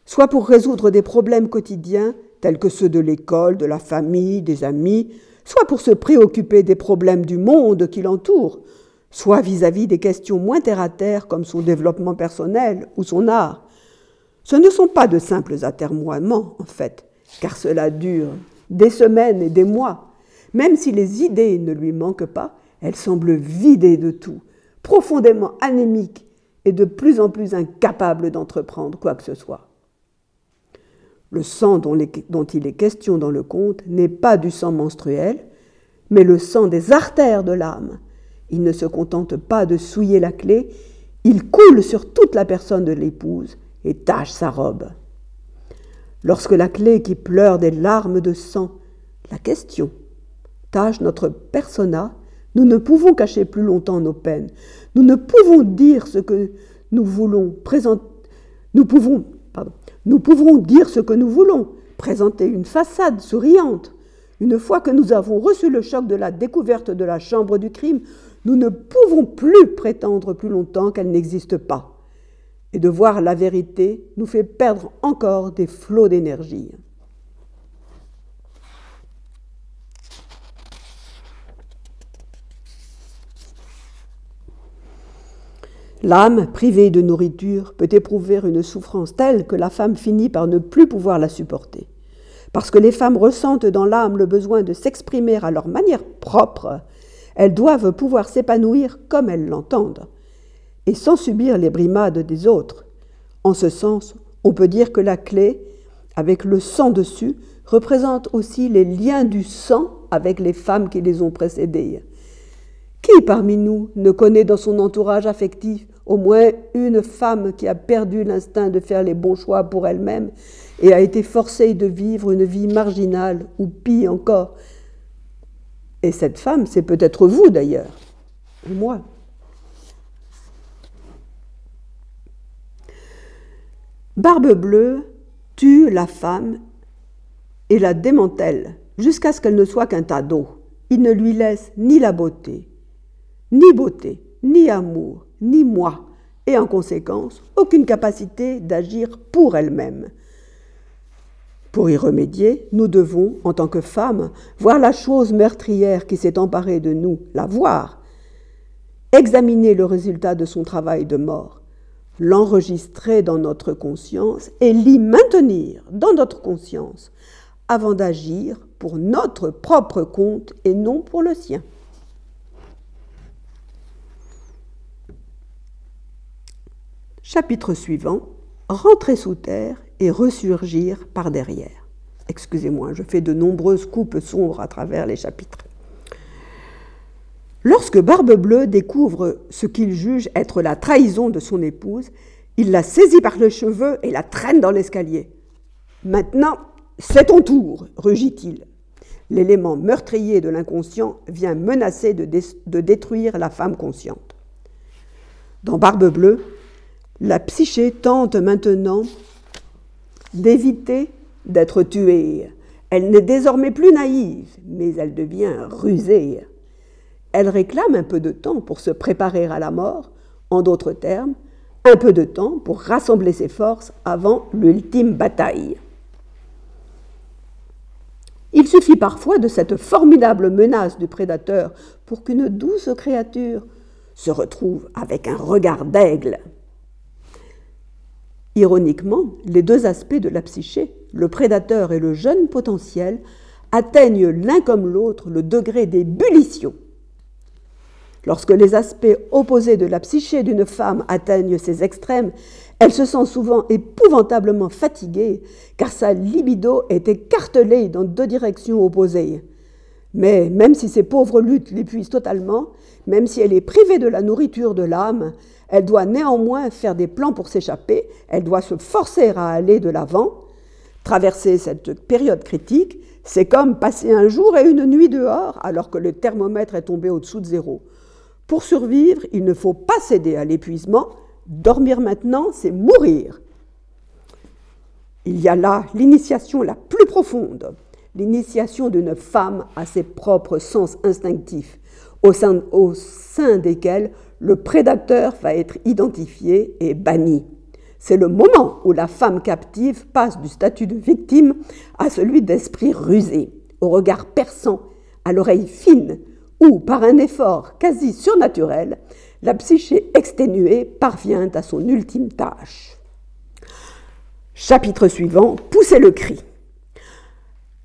soit pour résoudre des problèmes quotidiens, tels que ceux de l'école, de la famille, des amis, soit pour se préoccuper des problèmes du monde qui l'entoure, soit vis-à-vis des questions moins terre-à-terre comme son développement personnel ou son art. Ce ne sont pas de simples atermoiements, en fait, car cela dure des semaines et des mois. Même si les idées ne lui manquent pas, elle semble vidée de tout, profondément anémique et de plus en plus incapable d'entreprendre quoi que ce soit. Le sang dont il est question dans le conte n'est pas du sang menstruel, mais le sang des artères de l'âme. Il ne se contente pas de souiller la clé, il coule sur toute la personne de l'épouse et tache sa robe. Lorsque la clé qui pleure des larmes de sang, la question, tâche notre persona, nous ne pouvons cacher plus longtemps nos peines. Nous ne pouvons dire ce que nous voulons, présenter une façade souriante. Une fois que nous avons reçu le choc de la découverte de la chambre du crime, nous ne pouvons plus prétendre plus longtemps qu'elle n'existe pas. Et de voir la vérité nous fait perdre encore des flots d'énergie. L'âme, privée de nourriture, peut éprouver une souffrance telle que la femme finit par ne plus pouvoir la supporter. Parce que les femmes ressentent dans l'âme le besoin de s'exprimer à leur manière propre, elles doivent pouvoir s'épanouir comme elles l'entendent, et sans subir les brimades des autres. En ce sens, on peut dire que la clé, avec le sang dessus, représente aussi les liens du sang avec les femmes qui les ont précédées. Qui parmi nous ne connaît dans son entourage affectif au moins une femme qui a perdu l'instinct de faire les bons choix pour elle-même et a été forcée de vivre une vie marginale ou pire encore? Et cette femme, c'est peut-être vous d'ailleurs, ou moi. Barbe Bleue tue la femme et la démantèle, jusqu'à ce qu'elle ne soit qu'un tas d'eau. Il ne lui laisse ni la beauté, ni amour, ni moi, et en conséquence, aucune capacité d'agir pour elle-même. Pour y remédier, nous devons, en tant que femmes, voir la chose meurtrière qui s'est emparée de nous, la voir, examiner le résultat de son travail de mort, l'enregistrer dans notre conscience et l'y maintenir dans notre conscience avant d'agir pour notre propre compte et non pour le sien. Chapitre suivant, rentrer sous terre et ressurgir par derrière. Excusez-moi, je fais de nombreuses coupes sombres à travers les chapitres. Lorsque Barbe Bleue découvre ce qu'il juge être la trahison de son épouse, il la saisit par les cheveux et la traîne dans l'escalier. « Maintenant, c'est ton tour !» rugit-il. L'élément meurtrier de l'inconscient vient menacer de détruire la femme consciente. Dans Barbe Bleue, la psyché tente maintenant d'éviter d'être tuée. Elle n'est désormais plus naïve, mais elle devient rusée. Elle réclame un peu de temps pour se préparer à la mort, en d'autres termes, un peu de temps pour rassembler ses forces avant l'ultime bataille. Il suffit parfois de cette formidable menace du prédateur pour qu'une douce créature se retrouve avec un regard d'aigle. Ironiquement, les deux aspects de la psyché, le prédateur et le jeune potentiel, atteignent l'un comme l'autre le degré d'ébullition. Lorsque les aspects opposés de la psyché d'une femme atteignent ces extrêmes, elle se sent souvent épouvantablement fatiguée, car sa libido est écartelée dans deux directions opposées. Mais même si ces pauvres luttes l'épuisent totalement, même si elle est privée de la nourriture de l'âme, elle doit néanmoins faire des plans pour s'échapper, elle doit se forcer à aller de l'avant. Traverser cette période critique, c'est comme passer un jour et une nuit dehors alors que le thermomètre est tombé au-dessous de zéro. Pour survivre, il ne faut pas céder à l'épuisement. Dormir maintenant, c'est mourir. Il y a là l'initiation la plus profonde, l'initiation d'une femme à ses propres sens instinctifs, au sein desquels le prédateur va être identifié et banni. C'est le moment où la femme captive passe du statut de victime à celui d'esprit rusé, au regard perçant, à l'oreille fine, où, par un effort quasi surnaturel, la psyché exténuée parvient à son ultime tâche. Chapitre suivant, pousser le cri.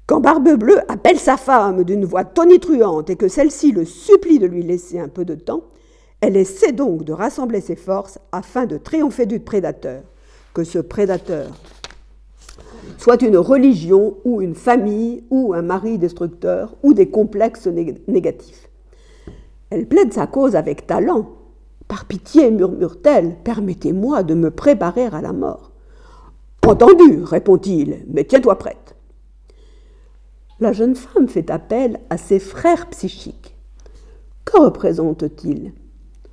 Quand Barbe Bleue appelle sa femme d'une voix tonitruante et que celle-ci le supplie de lui laisser un peu de temps, elle essaie donc de rassembler ses forces afin de triompher du prédateur. Que ce prédateur soit une religion ou une famille ou un mari destructeur ou des complexes négatifs. Elle plaide sa cause avec talent. « Par pitié, murmure-t-elle, permettez-moi de me préparer à la mort. »« Entendu, répond-il, mais tiens-toi prête. » La jeune femme fait appel à ses frères psychiques. Que représentent-ils ?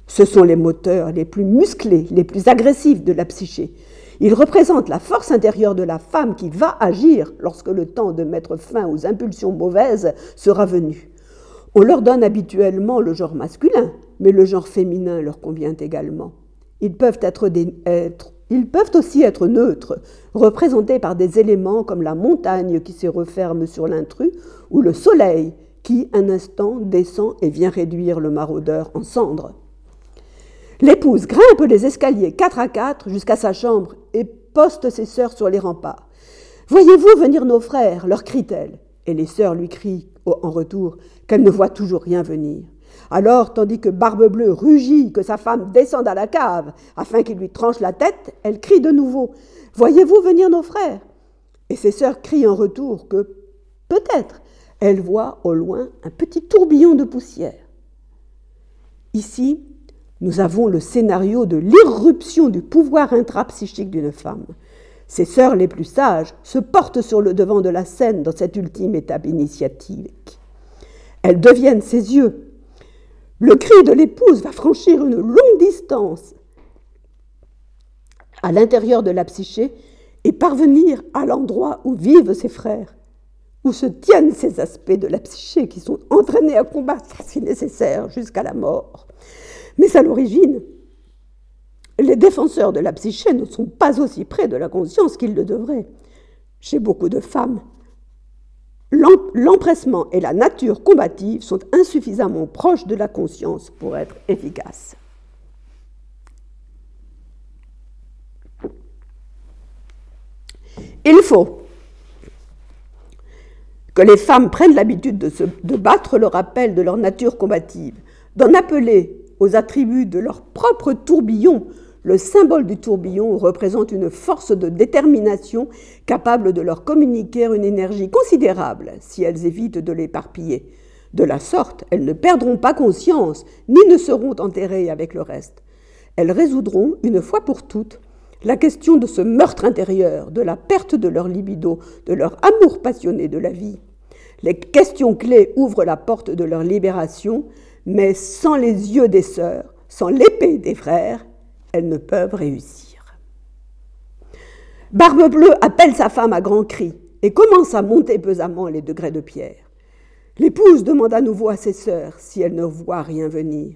Ce sont les moteurs les plus musclés, les plus agressifs de la psyché. Ils représentent la force intérieure de la femme qui va agir lorsque le temps de mettre fin aux impulsions mauvaises sera venu. On leur donne habituellement le genre masculin, mais le genre féminin leur convient également. Ils peuvent aussi être neutres, représentés par des éléments comme la montagne qui se referme sur l'intrus ou le soleil qui, un instant, descend et vient réduire le maraudeur en cendres. L'épouse grimpe les escaliers 4 à 4 jusqu'à sa chambre et poste ses sœurs sur les remparts. « Voyez-vous venir nos frères ?» leur crie-t-elle. Et les sœurs lui crient en retour qu'elle ne voit toujours rien venir. Alors, tandis que Barbe Bleue rugit que sa femme descende à la cave afin qu'il lui tranche la tête, elle crie de nouveau « Voyez-vous venir nos frères ?» Et ses sœurs crient en retour que, peut-être, elle voit au loin un petit tourbillon de poussière. Ici, nous avons le scénario de l'irruption du pouvoir intrapsychique d'une femme. Ses sœurs les plus sages se portent sur le devant de la scène dans cette ultime étape initiatique. Elles deviennent ses yeux. Le cri de l'épouse va franchir une longue distance à l'intérieur de la psyché et parvenir à l'endroit où vivent ses frères, où se tiennent ces aspects de la psyché qui sont entraînés à combattre, si nécessaire, jusqu'à la mort. Mais à l'origine, les défenseurs de la psyché ne sont pas aussi près de la conscience qu'ils le devraient. Chez beaucoup de femmes, l'empressement et la nature combative sont insuffisamment proches de la conscience pour être efficaces. Il faut que les femmes prennent l'habitude de battre le rappel de leur nature combative, d'en appeler aux attributs de leur propre tourbillon. Le symbole du tourbillon représente une force de détermination capable de leur communiquer une énergie considérable si elles évitent de l'éparpiller. De la sorte, elles ne perdront pas conscience, ni ne seront enterrées avec le reste. Elles résoudront, une fois pour toutes, la question de ce meurtre intérieur, de la perte de leur libido, de leur amour passionné de la vie. Les questions clés ouvrent la porte de leur libération, mais sans les yeux des sœurs, sans l'épée des frères, elles ne peuvent réussir. Barbe Bleue appelle sa femme à grands cris et commence à monter pesamment les degrés de pierre. L'épouse demande à nouveau à ses sœurs si elle ne voit rien venir.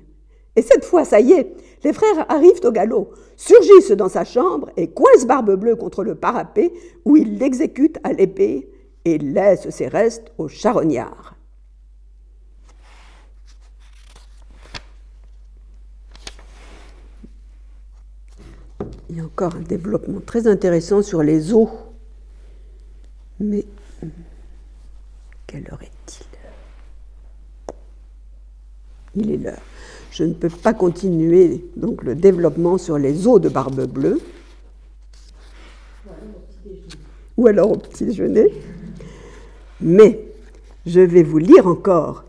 Et cette fois, ça y est, les frères arrivent au galop, surgissent dans sa chambre et coincent Barbe Bleue contre le parapet où ils l'exécutent à l'épée et laissent ses restes aux charognards. Il y a encore un développement très intéressant sur les os. Mais quelle heure est-il ? Il est l'heure. Je ne peux pas continuer donc, le développement sur les os de Barbe Bleue. Ou alors au petit déjeuner. Mais je vais vous lire encore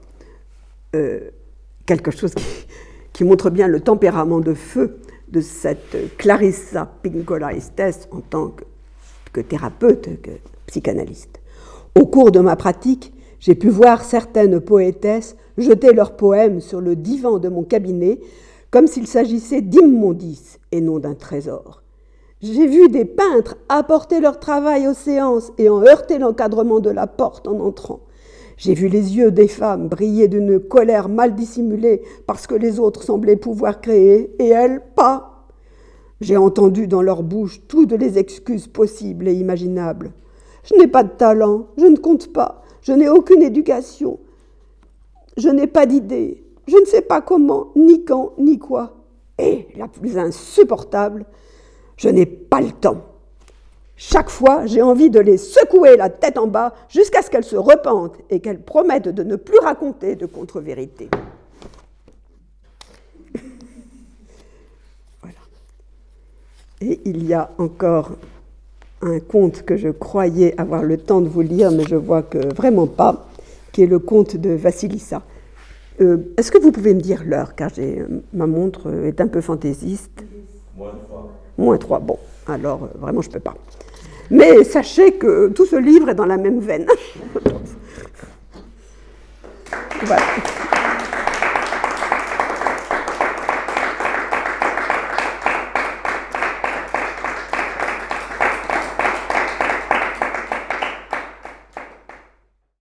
quelque chose qui montre bien le tempérament de feu de cette Clarissa Pinkola Estés en tant que thérapeute, que psychanalyste. Au cours de ma pratique, j'ai pu voir certaines poétesses jeter leurs poèmes sur le divan de mon cabinet comme s'il s'agissait d'immondices et non d'un trésor. J'ai vu des peintres apporter leur travail aux séances et en heurter l'encadrement de la porte en entrant. J'ai vu les yeux des femmes briller d'une colère mal dissimulée parce que les autres semblaient pouvoir créer, et elles, pas. J'ai entendu dans leur bouche toutes les excuses possibles et imaginables. Je n'ai pas de talent, je ne compte pas, je n'ai aucune éducation, je n'ai pas d'idée, je ne sais pas comment, ni quand, ni quoi. Et, la plus insupportable, je n'ai pas le temps. Chaque fois, j'ai envie de les secouer la tête en bas jusqu'à ce qu'elles se repentent et qu'elles promettent de ne plus raconter de contre-vérité. Voilà. Et il y a encore un conte que je croyais avoir le temps de vous lire, mais je vois que vraiment pas, qui est le conte de Vasilissa. Est-ce que vous pouvez me dire l'heure, car ma montre est un peu fantaisiste. Moins 3, bon. Alors, vraiment, je ne peux pas. Mais sachez que tout ce livre est dans la même veine. Voilà.